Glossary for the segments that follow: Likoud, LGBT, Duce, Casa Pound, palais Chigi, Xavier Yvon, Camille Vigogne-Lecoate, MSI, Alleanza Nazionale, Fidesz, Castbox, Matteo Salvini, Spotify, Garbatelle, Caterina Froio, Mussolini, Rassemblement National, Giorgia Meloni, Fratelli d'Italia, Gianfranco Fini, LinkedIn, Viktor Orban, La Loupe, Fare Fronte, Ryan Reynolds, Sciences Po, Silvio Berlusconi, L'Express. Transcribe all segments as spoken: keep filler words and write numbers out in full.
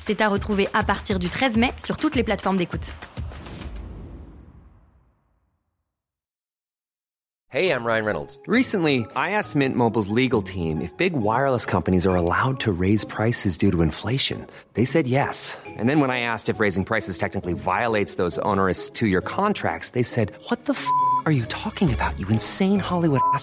C'est à retrouver à partir du treize mai sur toutes les plateformes d'écoute. Hey, I'm Ryan Reynolds. Recently, I asked Mint Mobile's legal team if big wireless companies are allowed to raise prices due to inflation. They said yes. And then when I asked if raising prices technically violates those onerous two-year contracts, they said, "What the f*** are you talking about, you insane Hollywood ass?"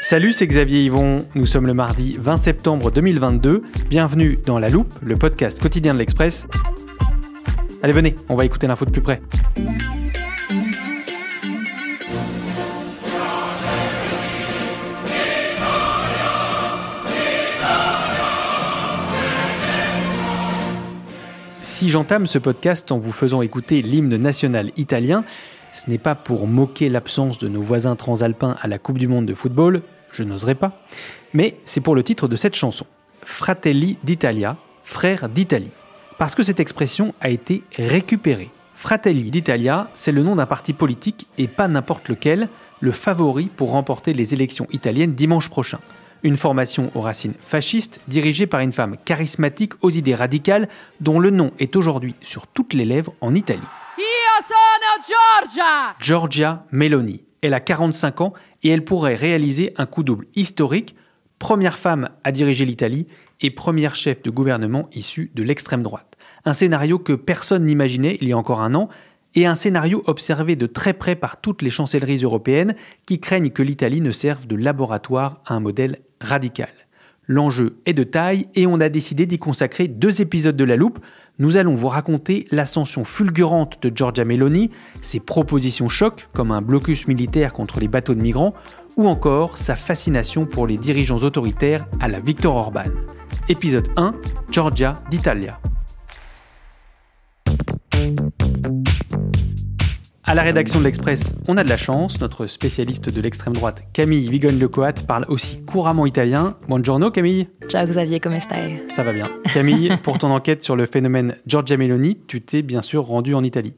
Salut, c'est Xavier Yvon, nous sommes le mardi vingt septembre deux mille vingt-deux, bienvenue dans La Loupe, le podcast quotidien de l'Express. Allez, venez, on va écouter l'info de plus près. Si j'entame ce podcast en vous faisant écouter l'hymne national italien, ce n'est pas pour moquer l'absence de nos voisins transalpins à la Coupe du Monde de football, je n'oserais pas, mais c'est pour le titre de cette chanson, Fratelli d'Italia, frères d'Italie, parce que cette expression a été récupérée. Fratelli d'Italia, c'est le nom d'un parti politique et pas n'importe lequel, le favori pour remporter les élections italiennes dimanche prochain. Une formation aux racines fascistes, dirigée par une femme charismatique aux idées radicales, dont le nom est aujourd'hui sur toutes les lèvres en Italie. Giorgia Giorgia Meloni. Elle a quarante-cinq ans et elle pourrait réaliser un coup double historique, première femme à diriger l'Italie et première chef de gouvernement issue de l'extrême droite. Un scénario que personne n'imaginait il y a encore un an et un scénario observé de très près par toutes les chancelleries européennes qui craignent que l'Italie ne serve de laboratoire à un modèle radical. L'enjeu est de taille et on a décidé d'y consacrer deux épisodes de La Loupe. Nous allons vous raconter l'ascension fulgurante de Giorgia Meloni, ses propositions chocs comme un blocus militaire contre les bateaux de migrants ou encore sa fascination pour les dirigeants autoritaires à la Viktor Orban. Épisode un, Giorgia d'Italia. À la rédaction de l'Express, on a de la chance. Notre spécialiste de l'extrême droite, Camille Vigogne-Lecoate, parle aussi couramment italien. Buongiorno Camille. Ciao Xavier, come stai? Ça va bien. Camille, pour ton enquête sur le phénomène Giorgia Meloni, tu t'es bien sûr rendue en Italie.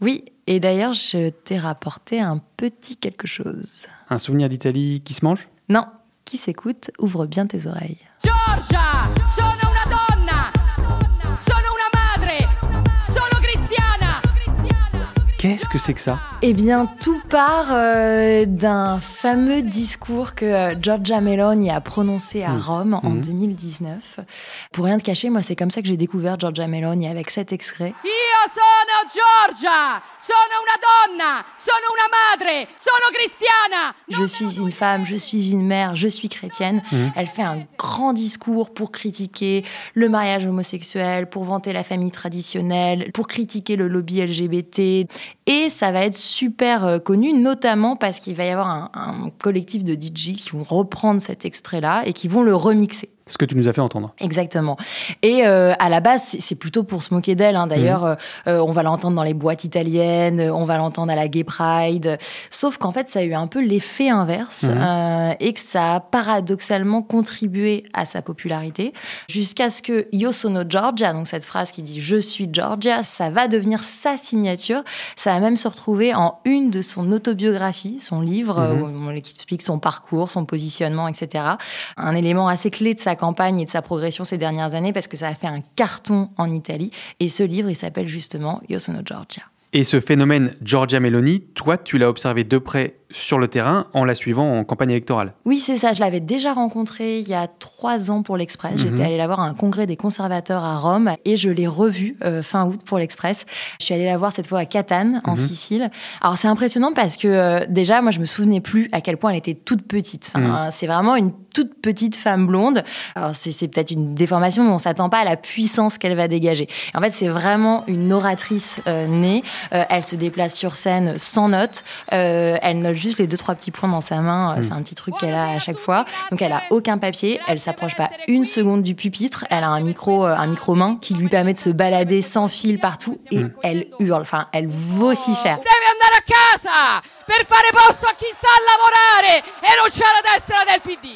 Oui, et d'ailleurs, je t'ai rapporté un petit quelque chose. Un souvenir d'Italie qui se mange? Non, qui s'écoute. Ouvre bien tes oreilles. Giorgia, sono una donna, sono una Qu'est-ce que c'est que ça ? Eh bien, tout part euh, d'un fameux discours que Giorgia Meloni a prononcé à mmh. Rome en mmh. deux mille dix-neuf. Pour rien te cacher, moi, c'est comme ça que j'ai découvert Giorgia Meloni, avec cet extrait. Io sono Giorgia, sono una donna, sono una madre, sono cristiana. Je suis une femme, je suis une mère, je suis chrétienne. Mmh. Elle fait un grand discours pour critiquer le mariage homosexuel, pour vanter la famille traditionnelle, pour critiquer le lobby L G B T. Et ça va être super connu, notamment parce qu'il va y avoir un, un collectif de D J qui vont reprendre cet extrait-là et qui vont le remixer. Ce que tu nous as fait entendre. Exactement. Et euh, à la base, c'est plutôt pour se moquer d'elle. Hein. D'ailleurs, mmh. euh, on va l'entendre dans les boîtes italiennes, on va l'entendre à la Gay Pride. Sauf qu'en fait, ça a eu un peu l'effet inverse mmh. euh, et que ça a paradoxalement contribué à sa popularité jusqu'à ce que Io sono Giorgia, donc cette phrase qui dit « Je suis Giorgia », ça va devenir sa signature. Ça va même se retrouver en une de son autobiographie, son livre, mmh. où on explique son parcours, son positionnement, et cetera. Un élément assez clé de sa campagne et de sa progression ces dernières années parce que ça a fait un carton en Italie. Et ce livre, il s'appelle justement « Io sono Giorgia ». Et ce phénomène Giorgia Meloni, toi, tu l'as observé de près sur le terrain en la suivant en campagne électorale. Oui, c'est ça. Je l'avais déjà rencontrée il y a trois ans pour l'Express. Mm-hmm. J'étais allée la voir à un congrès des conservateurs à Rome et je l'ai revue euh, fin août pour l'Express. Je suis allée la voir cette fois à Catane, en mm-hmm. Sicile. Alors, c'est impressionnant parce que euh, déjà, moi, je me souvenais plus à quel point elle était toute petite. Enfin, mm-hmm. C'est vraiment une toute petite femme blonde. Alors, c'est, c'est peut-être une déformation, mais on ne s'attend pas à la puissance qu'elle va dégager. En fait, c'est vraiment une oratrice euh, née. Euh, elle se déplace sur scène sans notes. Euh, elle note juste les deux, trois petits points dans sa main. Euh, mmh. C'est un petit truc qu'elle a à chaque fois. Donc, elle a aucun papier. Elle s'approche pas une seconde du pupitre. Elle a un micro, euh, un micro-main qui lui permet de se balader sans fil partout. Et mmh. elle hurle. Enfin, elle vocifère. « Deve andare a casa per fare posto a chi sa lavorare e non c'è la destra del P D !»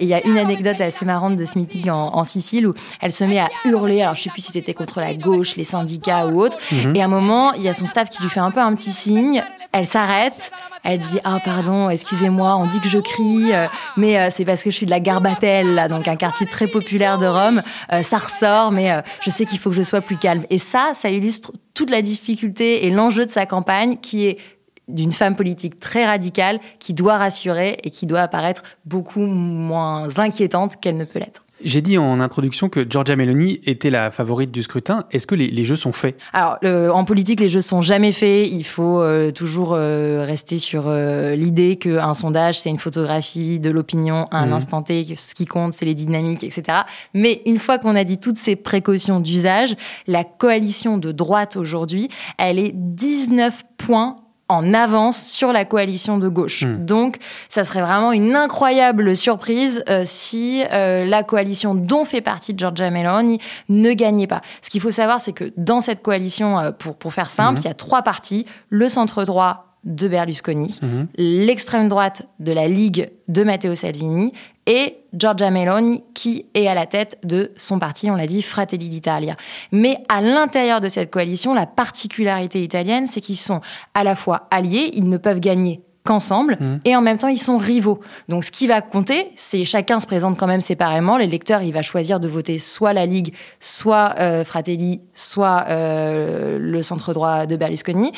Et il y a une anecdote assez marrante de ce meeting en, en Sicile où elle se met à hurler. Alors, je ne sais plus si c'était contre la gauche, les syndicats ou autre. Mm-hmm. Et à un moment, il y a son staff qui lui fait un peu un petit signe. Elle s'arrête. Elle dit « Ah, pardon, excusez-moi, on dit que je crie, euh, mais euh, c'est parce que je suis de la Garbatelle, là, donc un quartier très populaire de Rome. Euh, ça ressort, mais euh, je sais qu'il faut que je sois plus calme. » Et ça, ça illustre toute la difficulté et l'enjeu de sa campagne qui est d'une femme politique très radicale qui doit rassurer et qui doit apparaître beaucoup moins inquiétante qu'elle ne peut l'être. J'ai dit en introduction que Giorgia Meloni était la favorite du scrutin. Est-ce que les, les jeux sont faits ? Alors, le, en politique, les jeux sont jamais faits. Il faut euh, toujours euh, rester sur euh, l'idée qu'un sondage, c'est une photographie de l'opinion à un mmh. instant T, que ce qui compte, c'est les dynamiques, et cetera. Mais une fois qu'on a dit toutes ces précautions d'usage, la coalition de droite aujourd'hui, elle est dix-neuf points en avance sur la coalition de gauche. Mmh. Donc, ça serait vraiment une incroyable surprise euh, si euh, la coalition dont fait partie Giorgia Meloni ne gagnait pas. Ce qu'il faut savoir, c'est que dans cette coalition, euh, pour, pour faire simple, il mmh. y a trois partis. Le centre droit de Berlusconi, mmh. l'extrême droite de la Ligue de Matteo Salvini et Giorgia Meloni qui est à la tête de son parti, on l'a dit, Fratelli d'Italia. Mais à l'intérieur de cette coalition, la particularité italienne, c'est qu'ils sont à la fois alliés, ils ne peuvent gagner ensemble, mmh. et en même temps, ils sont rivaux. Donc, ce qui va compter, c'est chacun se présente quand même séparément. L'électeur, il va choisir de voter soit la Ligue, soit euh, Fratelli, soit euh, le centre-droit de Berlusconi.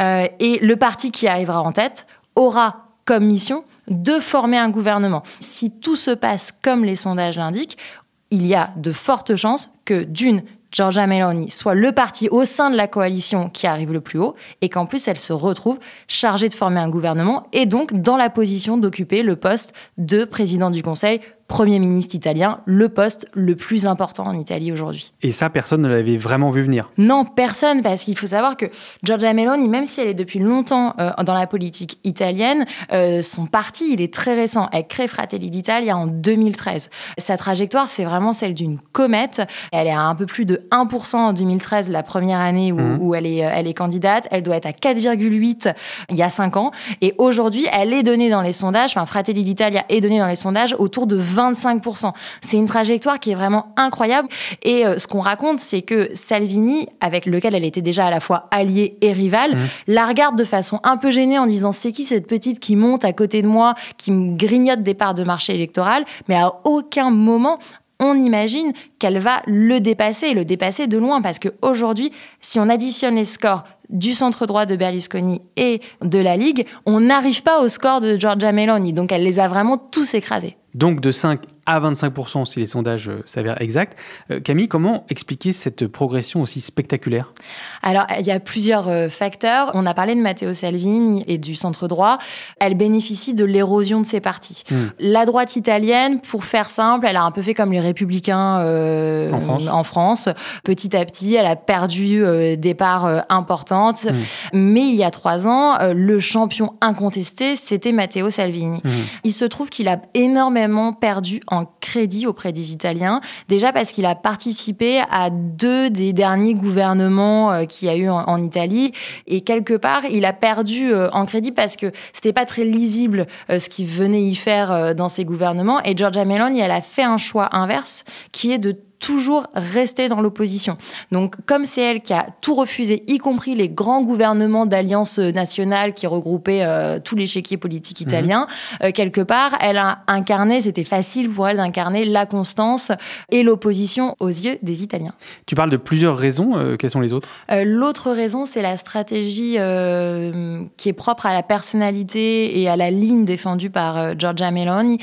Euh, et le parti qui arrivera en tête aura comme mission de former un gouvernement. Si tout se passe comme les sondages l'indiquent, il y a de fortes chances que, d'une, Giorgia Meloni soit le parti au sein de la coalition qui arrive le plus haut et qu'en plus elle se retrouve chargée de former un gouvernement et donc dans la position d'occuper le poste de président du Conseil, Premier ministre italien, le poste le plus important en Italie aujourd'hui. Et ça, personne ne l'avait vraiment vu venir ? Non, personne, parce qu'il faut savoir que Giorgia Meloni, même si elle est depuis longtemps euh, dans la politique italienne, euh, son parti, il est très récent. Elle crée Fratelli d'Italia en deux mille treize. Sa trajectoire, c'est vraiment celle d'une comète. Elle est à un peu plus de un pour cent en deux mille treize, la première année où, mmh. où elle est, elle est candidate. Elle doit être à quatre virgule huit il y a cinq ans. Et aujourd'hui, elle est donnée dans les sondages, enfin Fratelli d'Italia est donnée dans les sondages autour de vingt-cinq pour cent. C'est une trajectoire qui est vraiment incroyable. Et ce qu'on raconte, c'est que Salvini, avec lequel elle était déjà à la fois alliée et rivale, mmh. la regarde de façon un peu gênée en disant « C'est qui cette petite qui monte à côté de moi, qui me grignote des parts de marché électoral ?» Mais à aucun moment, on imagine qu'elle va le dépasser, et le dépasser de loin. Parce qu'aujourd'hui, si on additionne les scores du centre-droit de Berlusconi et de la Ligue, on n'arrive pas au score de Giorgia Meloni. Donc, elle les a vraiment tous écrasés. Donc, de cinq à vingt-cinq pour cent si les sondages s'avèrent exacts. Camille, comment expliquer cette progression aussi spectaculaire ? Alors, il y a plusieurs facteurs. On a parlé de Matteo Salvini et du centre-droit. Elle bénéficie de l'érosion de ses partis. Mmh. La droite italienne, pour faire simple, elle a un peu fait comme les Républicains euh, en France. en France. Petit à petit, elle a perdu euh, des parts euh, importantes. Mmh. Mais il y a trois ans, euh, le champion incontesté, c'était Matteo Salvini. Mmh. Il se trouve qu'il a énormément perdu en crédit auprès des Italiens, déjà parce qu'il a participé à deux des derniers gouvernements qu'il y a eu en, en Italie, et quelque part, il a perdu en crédit parce que c'était pas très lisible ce qu'il venait y faire dans ces gouvernements, et Giorgia Meloni, elle a fait un choix inverse, qui est de toujours rester dans l'opposition. Donc, comme c'est elle qui a tout refusé, y compris les grands gouvernements d'Alliance nationale qui regroupaient euh, tous l'échiquier politique italien, mmh. euh, quelque part, elle a incarné, c'était facile pour elle d'incarner la constance et l'opposition aux yeux des Italiens. Tu parles de plusieurs raisons, euh, quelles sont les autres ? euh, L'autre raison, c'est la stratégie euh, qui est propre à la personnalité et à la ligne défendue par euh, Giorgia Meloni.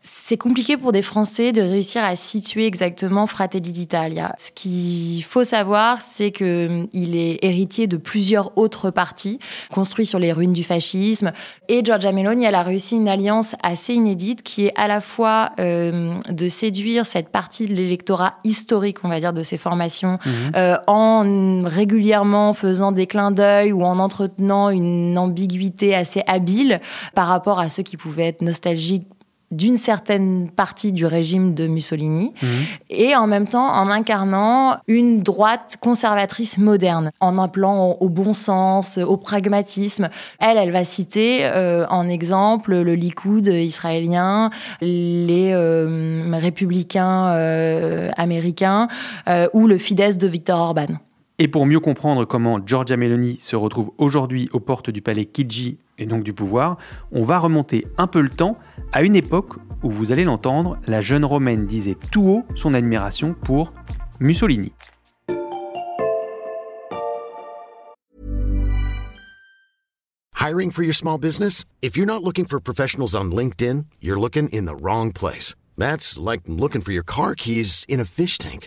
C'est compliqué pour des Français de réussir à situer exactement Fratelli d'Italia. Ce qu'il faut savoir, c'est qu'il est héritier de plusieurs autres partis, construits sur les ruines du fascisme. Et Giorgia Meloni, elle a réussi une alliance assez inédite qui est à la fois euh, de séduire cette partie de l'électorat historique, on va dire, de ces formations, mmh. euh, en régulièrement faisant des clins d'œil ou en entretenant une ambiguïté assez habile par rapport à ceux qui pouvaient être nostalgiques d'une certaine partie du régime de Mussolini, mmh. et en même temps en incarnant une droite conservatrice moderne, en appelant au bon sens, au pragmatisme. Elle, elle va citer euh, en exemple le Likoud israélien, les euh, républicains euh, américains euh, ou le Fidesz de Viktor Orban. Et pour mieux comprendre comment Giorgia Meloni se retrouve aujourd'hui aux portes du palais Chigi et donc du pouvoir, on va remonter un peu le temps à une époque où, vous allez l'entendre, la jeune Romaine disait tout haut son admiration pour Mussolini. Hiring for your small business? If you're not looking for professionals on LinkedIn, you're looking in the wrong place. That's like looking for your car keys in a fish tank.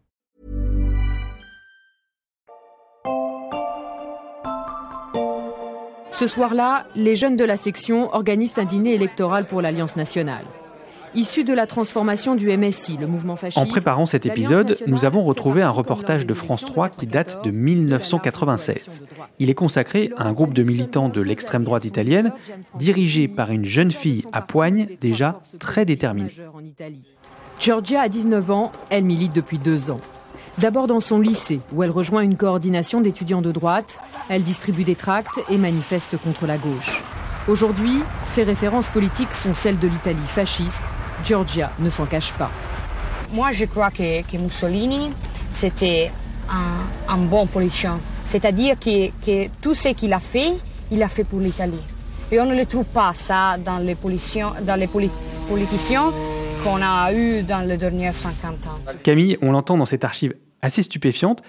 Ce soir-là, les jeunes de la section organisent un dîner électoral pour l'Alliance nationale. Issus de la transformation du M S I, le mouvement fasciste... En préparant cet épisode, nous avons retrouvé un reportage de France trois qui date de dix-neuf cent quatre-vingt-seize. Il est consacré à un groupe de militants de l'extrême droite italienne, dirigé par une jeune fille à poigne déjà très déterminée. Giorgia a dix-neuf ans, elle milite depuis deux ans. D'abord dans son lycée, où elle rejoint une coordination d'étudiants de droite. Elle distribue des tracts et manifeste contre la gauche. Aujourd'hui, ses références politiques sont celles de l'Italie fasciste. Giorgia ne s'en cache pas. Moi, je crois que, que Mussolini, c'était un, un bon politicien. C'est-à-dire que, que tout ce qu'il a fait, il l'a fait pour l'Italie. Et on ne le trouve pas, ça, dans les, dans les polit- politiciens qu'on a eu dans les dernières cinquante ans. Camille, on l'entend dans cette archive assez stupéfiante,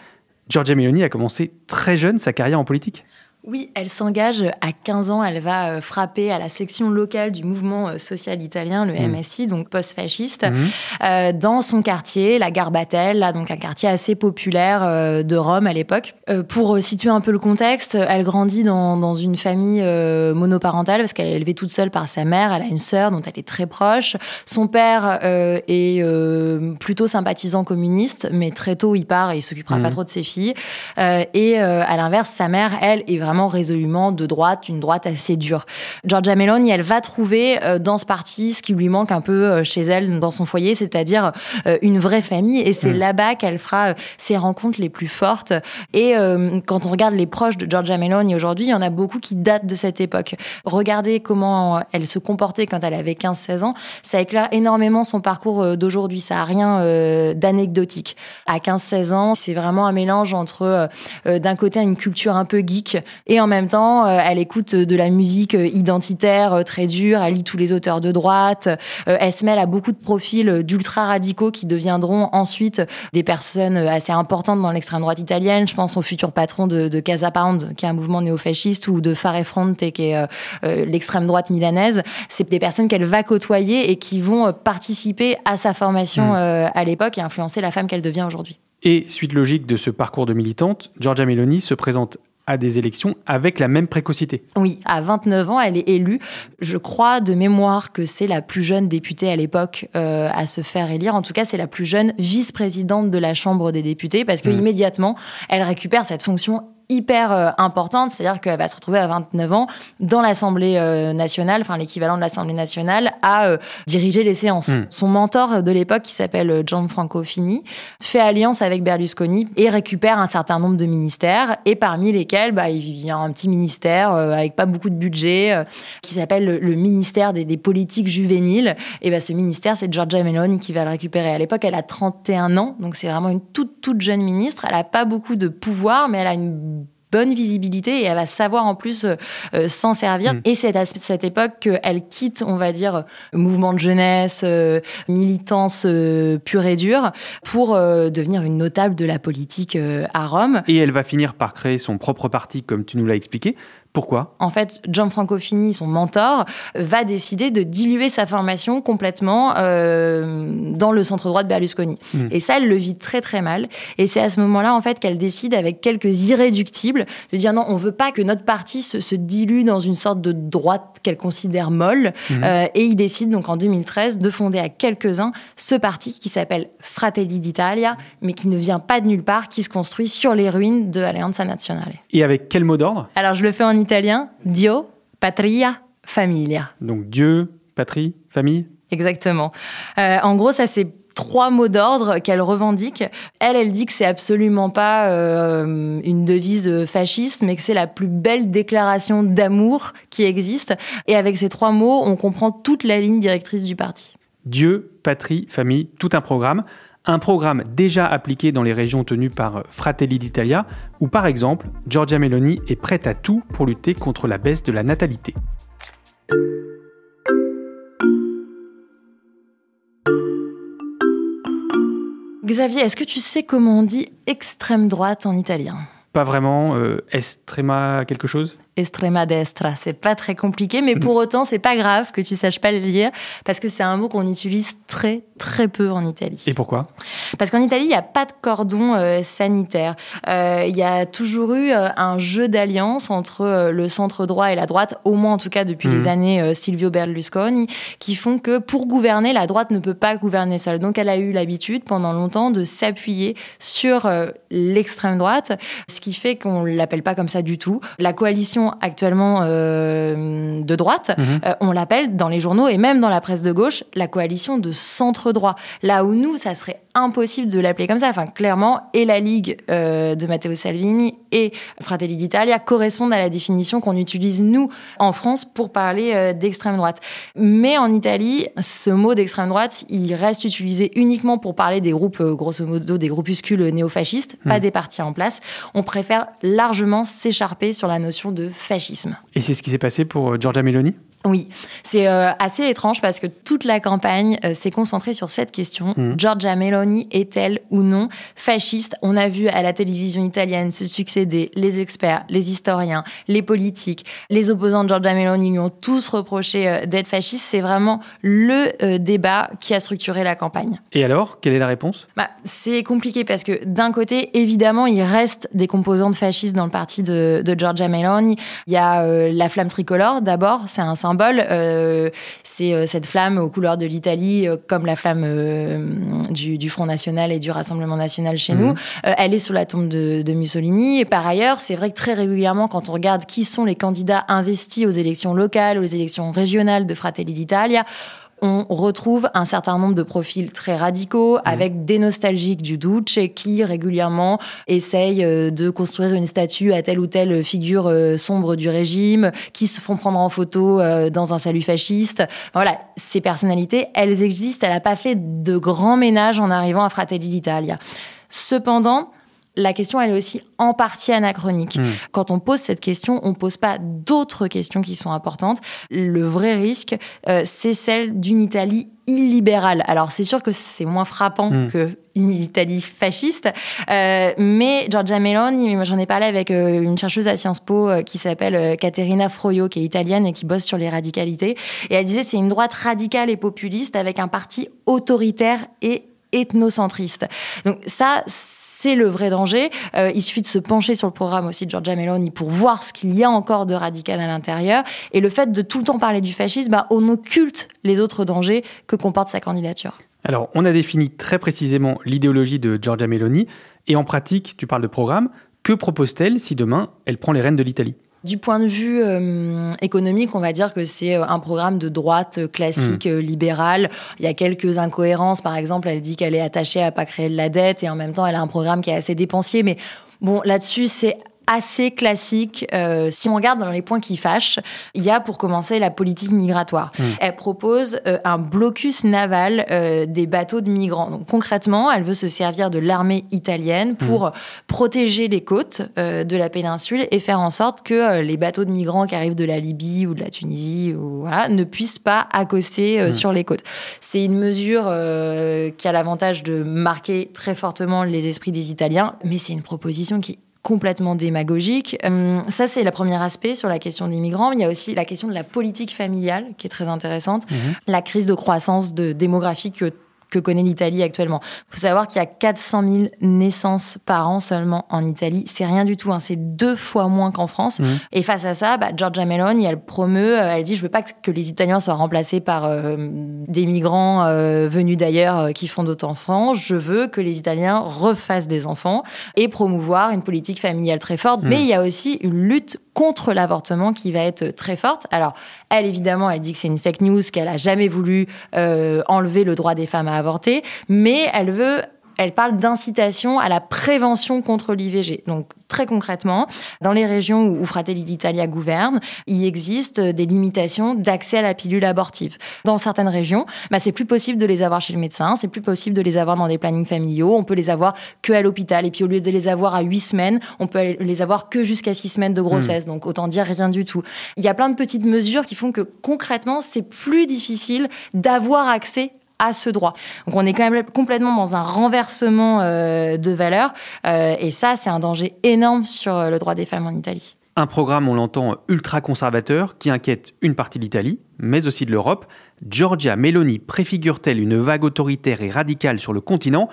Giorgia Meloni a commencé très jeune sa carrière en politique. Oui, elle s'engage à quinze ans, elle va frapper à la section locale du mouvement social italien, le M S I, mmh. donc post-fasciste, mmh. euh, dans son quartier, la Garbatelle, là, donc un quartier assez populaire euh, de Rome à l'époque. Euh, pour situer un peu le contexte, elle grandit dans, dans une famille euh, monoparentale parce qu'elle est élevée toute seule par sa mère, elle a une sœur dont elle est très proche. Son père euh, est euh, plutôt sympathisant communiste, mais très tôt il part et il s'occupera mmh. pas trop de ses filles. Euh, et euh, à l'inverse, sa mère, elle, est vraiment résolument de droite, une droite assez dure. Giorgia Meloni, elle va trouver dans ce parti ce qui lui manque un peu chez elle, dans son foyer, c'est-à-dire une vraie famille. Et c'est mmh. là-bas qu'elle fera ses rencontres les plus fortes. Et euh, quand on regarde les proches de Giorgia Meloni aujourd'hui, il y en a beaucoup qui datent de cette époque. Regardez comment elle se comportait quand elle avait quinze seize ans. Ça éclaire énormément son parcours d'aujourd'hui. Ça n'a rien euh, d'anecdotique. À quinze seize ans, c'est vraiment un mélange entre, euh, d'un côté, une culture un peu geek, et en même temps, elle écoute de la musique identitaire très dure, elle lit tous les auteurs de droite, elle se mêle à beaucoup de profils d'ultra-radicaux qui deviendront ensuite des personnes assez importantes dans l'extrême droite italienne. Je pense au futur patron de, de Casa Pound, qui est un mouvement néofasciste, ou de Fare Fronte, qui est euh, l'extrême droite milanaise. C'est des personnes qu'elle va côtoyer et qui vont participer à sa formation mmh. euh, à l'époque et influencer la femme qu'elle devient aujourd'hui. Et suite logique de ce parcours de militante, Giorgia Meloni se présente à des élections avec la même précocité. Oui, à vingt-neuf ans, elle est élue. Je crois de mémoire que c'est la plus jeune députée à l'époque euh, à se faire élire. En tout cas, c'est la plus jeune vice-présidente de la Chambre des députés parce que mmh. immédiatement, elle récupère cette fonction hyper euh, importante, c'est-à-dire qu'elle va se retrouver à vingt-neuf ans dans l'Assemblée euh, nationale, enfin l'équivalent de l'Assemblée nationale, à euh, diriger les séances. Mmh. Son mentor de l'époque, qui s'appelle Gianfranco Fini, fait alliance avec Berlusconi et récupère un certain nombre de ministères, et parmi lesquels, bah, il y a un petit ministère euh, avec pas beaucoup de budget, euh, qui s'appelle le, le ministère des, des politiques juvéniles. Et bah, ce ministère, c'est Giorgia Meloni qui va le récupérer. À l'époque, elle a trente et un ans, donc c'est vraiment une toute, toute jeune ministre. Elle n'a pas beaucoup de pouvoir, mais elle a une bonne visibilité et elle va savoir en plus euh, s'en servir. Mmh. Et c'est à cette époque qu'elle quitte, on va dire, mouvement de jeunesse, euh, militance euh, pure et dure, pour euh, devenir une notable de la politique euh, à Rome. Et elle va finir par créer son propre parti, comme tu nous l'as expliqué. Pourquoi ? En fait, Gianfranco Fini, son mentor, va décider de diluer sa formation complètement euh, dans le centre-droit de Berlusconi. Mmh. Et ça, elle le vit très très mal. Et c'est à ce moment-là, en fait, qu'elle décide, avec quelques irréductibles, de dire non, on ne veut pas que notre parti se, se dilue dans une sorte de droite qu'elle considère molle. Mmh. Euh, et il décide donc en deux mille treize de fonder à quelques-uns ce parti qui s'appelle Fratelli d'Italia, mais qui ne vient pas de nulle part, qui se construit sur les ruines de Alleanza Nazionale. Et avec quel mot d'ordre ? Alors, je le fais en italien, Dio, Patria, Famiglia. Donc Dieu, patrie, famille. Exactement. Euh, en gros, ça c'est trois mots d'ordre qu'elle revendique. Elle, elle dit que c'est absolument pas euh, une devise fasciste, mais que c'est la plus belle déclaration d'amour qui existe. Et avec ces trois mots, on comprend toute la ligne directrice du parti. Dieu, patrie, famille, tout un programme. Un programme déjà appliqué dans les régions tenues par Fratelli d'Italia, où par exemple, Giorgia Meloni est prête à tout pour lutter contre la baisse de la natalité. Xavier, est-ce que tu sais comment on dit extrême droite en italien ? Pas vraiment, euh, estrema quelque chose ? Extrema destra, c'est pas très compliqué, mais pour autant, c'est pas grave que tu saches pas le dire, parce que c'est un mot qu'on utilise très, très peu en Italie. Et pourquoi ? Parce qu'en Italie, il n'y a pas de cordon euh, sanitaire. Euh, il y a toujours eu euh, un jeu d'alliance entre euh, le centre droit et la droite, au moins en tout cas depuis mmh. les années euh, Silvio Berlusconi, qui font que pour gouverner, la droite ne peut pas gouverner seule. Donc elle a eu l'habitude pendant longtemps de s'appuyer sur euh, l'extrême droite, ce qui fait qu'on ne l'appelle pas comme ça du tout. La coalition actuellement euh, de droite, mmh. euh, on l'appelle dans les journaux et même dans la presse de gauche, la coalition de centre-droit. Là où nous, ça serait impossible de l'appeler comme ça. Enfin, clairement, et la Ligue euh, de Matteo Salvini et Fratelli d'Italia correspondent à la définition qu'on utilise, nous, en France, pour parler euh, d'extrême droite. Mais en Italie, ce mot d'extrême droite, il reste utilisé uniquement pour parler des groupes, grosso modo, des groupuscules néofascistes, mmh. pas des partis en place. On préfère largement s'écharper sur la notion de fascisme. Et c'est ce qui s'est passé pour Giorgia Meloni ? Oui, c'est euh, assez étrange parce que toute la campagne euh, s'est concentrée sur cette question. Mmh. Giorgia Meloni est-elle ou non fasciste ? On a vu à la télévision italienne se succéder les experts, les historiens, les politiques, les opposants de Giorgia Meloni lui ont tous reproché euh, d'être fasciste. C'est vraiment le euh, débat qui a structuré la campagne. Et alors, quelle est la réponse ? Bah, c'est compliqué parce que d'un côté, évidemment, il reste des composantes fascistes dans le parti de, de Giorgia Meloni. Il y a euh, la flamme tricolore d'abord, c'est un symbole. Euh, c'est euh, cette flamme aux couleurs de l'Italie, euh, comme la flamme euh, du, du Front National et du Rassemblement National chez mmh. nous. Euh, elle est sur la tombe de, de Mussolini. Et par ailleurs, c'est vrai que très régulièrement, quand on regarde qui sont les candidats investis aux élections locales, aux élections régionales de Fratelli d'Italia, on retrouve un certain nombre de profils très radicaux, mmh. avec des nostalgiques du Duce qui régulièrement essayent de construire une statue à telle ou telle figure sombre du régime, qui se font prendre en photo dans un salut fasciste. Voilà, ces personnalités, elles existent. Elle n'a pas fait de grand ménage en arrivant à Fratelli d'Italia. Cependant, la question, elle est aussi en partie anachronique. Mmh. Quand on pose cette question, on ne pose pas d'autres questions qui sont importantes. Le vrai risque, euh, c'est celle d'une Italie illibérale. Alors, c'est sûr que c'est moins frappant mmh. qu'une Italie fasciste, euh, mais Giorgia Meloni, j'en ai parlé avec euh, une chercheuse à Sciences Po euh, qui s'appelle euh, Caterina Froio, qui est italienne et qui bosse sur les radicalités. Et elle disait, c'est une droite radicale et populiste avec un parti autoritaire et ethnocentriste. Donc ça, c'est le vrai danger. Euh, il suffit de se pencher sur le programme aussi de Giorgia Meloni pour voir ce qu'il y a encore de radical à l'intérieur. Et le fait de tout le temps parler du fascisme, bah, on occulte les autres dangers que comporte sa candidature. Alors, on a défini très précisément l'idéologie de Giorgia Meloni. Et en pratique, tu parles de programme, Que propose-t-elle si demain, elle prend les rênes de l'Italie ? Du point de vue euh, économique, on va dire que c'est un programme de droite classique, mmh. libérale. Il y a quelques incohérences. Par exemple, elle dit qu'elle est attachée à pas créer de la dette et en même temps, elle a un programme qui est assez dépensier. Mais bon, là-dessus, c'est assez classique. Euh, si on regarde dans les points qui fâchent, il y a pour commencer la politique migratoire. Mmh. Elle propose euh, un blocus naval euh, des bateaux de migrants. Donc concrètement, elle veut se servir de l'armée italienne pour mmh. protéger les côtes euh, de la péninsule et faire en sorte que euh, les bateaux de migrants qui arrivent de la Libye ou de la Tunisie ou, voilà, ne puissent pas accoster euh, mmh. sur les côtes. C'est une mesure euh, qui a l'avantage de marquer très fortement les esprits des Italiens, mais c'est une proposition qui complètement démagogique. Hum, ça, c'est le premier aspect sur la question des migrants. Il y a aussi la question de la politique familiale, qui est très intéressante. Mmh. La crise de croissance de démographie que, que connaît l'Italie actuellement. Il faut savoir qu'il y a quatre cent mille naissances par an seulement en Italie. C'est rien du tout, hein. C'est deux fois moins qu'en France. Mmh. Et face à ça, bah, Giorgia Meloni, elle promeut, elle dit « Je veux pas que les Italiens soient remplacés par euh, des migrants euh, venus d'ailleurs euh, qui font d'autres enfants. Je veux que les Italiens refassent des enfants et promouvoir une politique familiale très forte. Mmh. Mais il y a aussi une lutte contre l'avortement qui va être très forte. Alors, elle, évidemment, elle dit que c'est une fake news, qu'elle a jamais voulu euh, enlever le droit des femmes à avorter, mais elle veut... Elle parle d'incitation à la prévention contre l'I V G. Donc, très concrètement, dans les régions où Fratelli d'Italia gouverne, il existe des limitations d'accès à la pilule abortive. Dans certaines régions, bah, c'est plus possible de les avoir chez le médecin, c'est plus possible de les avoir dans des plannings familiaux, on peut les avoir que à l'hôpital. Et puis, au lieu de les avoir à huit semaines, on peut les avoir que jusqu'à six semaines de grossesse. Mmh. Donc, autant dire rien du tout. Il y a plein de petites mesures qui font que, concrètement, c'est plus difficile d'avoir accès à ce droit. Donc on est quand même complètement dans un renversement euh, de valeurs euh, et ça, c'est un danger énorme sur le droit des femmes en Italie. Un programme, on l'entend, ultra-conservateur qui inquiète une partie de l'Italie, mais aussi de l'Europe. Giorgia Meloni préfigure-t-elle une vague autoritaire et radicale sur le continent ?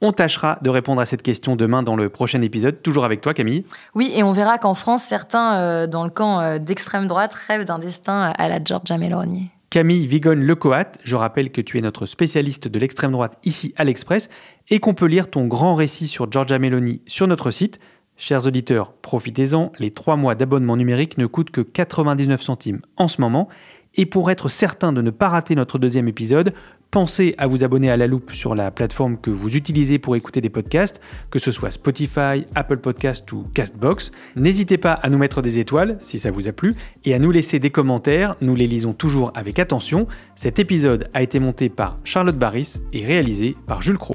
On tâchera de répondre à cette question demain dans le prochain épisode, toujours avec toi Camille. Oui, et on verra qu'en France, certains euh, dans le camp euh, d'extrême droite rêvent d'un destin à la Giorgia Meloni. Camille Vigogne-Lecoate, je rappelle que tu es notre spécialiste de l'extrême droite ici à l'Express et qu'on peut lire ton grand récit sur Giorgia Meloni sur notre site. Chers auditeurs, profitez-en, les trois mois d'abonnement numérique ne coûtent que quatre-vingt-dix-neuf centimes en ce moment. Et pour être certain de ne pas rater notre deuxième épisode, pensez à vous abonner à La Loupe sur la plateforme que vous utilisez pour écouter des podcasts, que ce soit Spotify, Apple Podcasts ou Castbox. N'hésitez pas à nous mettre des étoiles si ça vous a plu et à nous laisser des commentaires, nous les lisons toujours avec attention. Cet épisode a été monté par Charlotte Baris et réalisé par Jules Cros.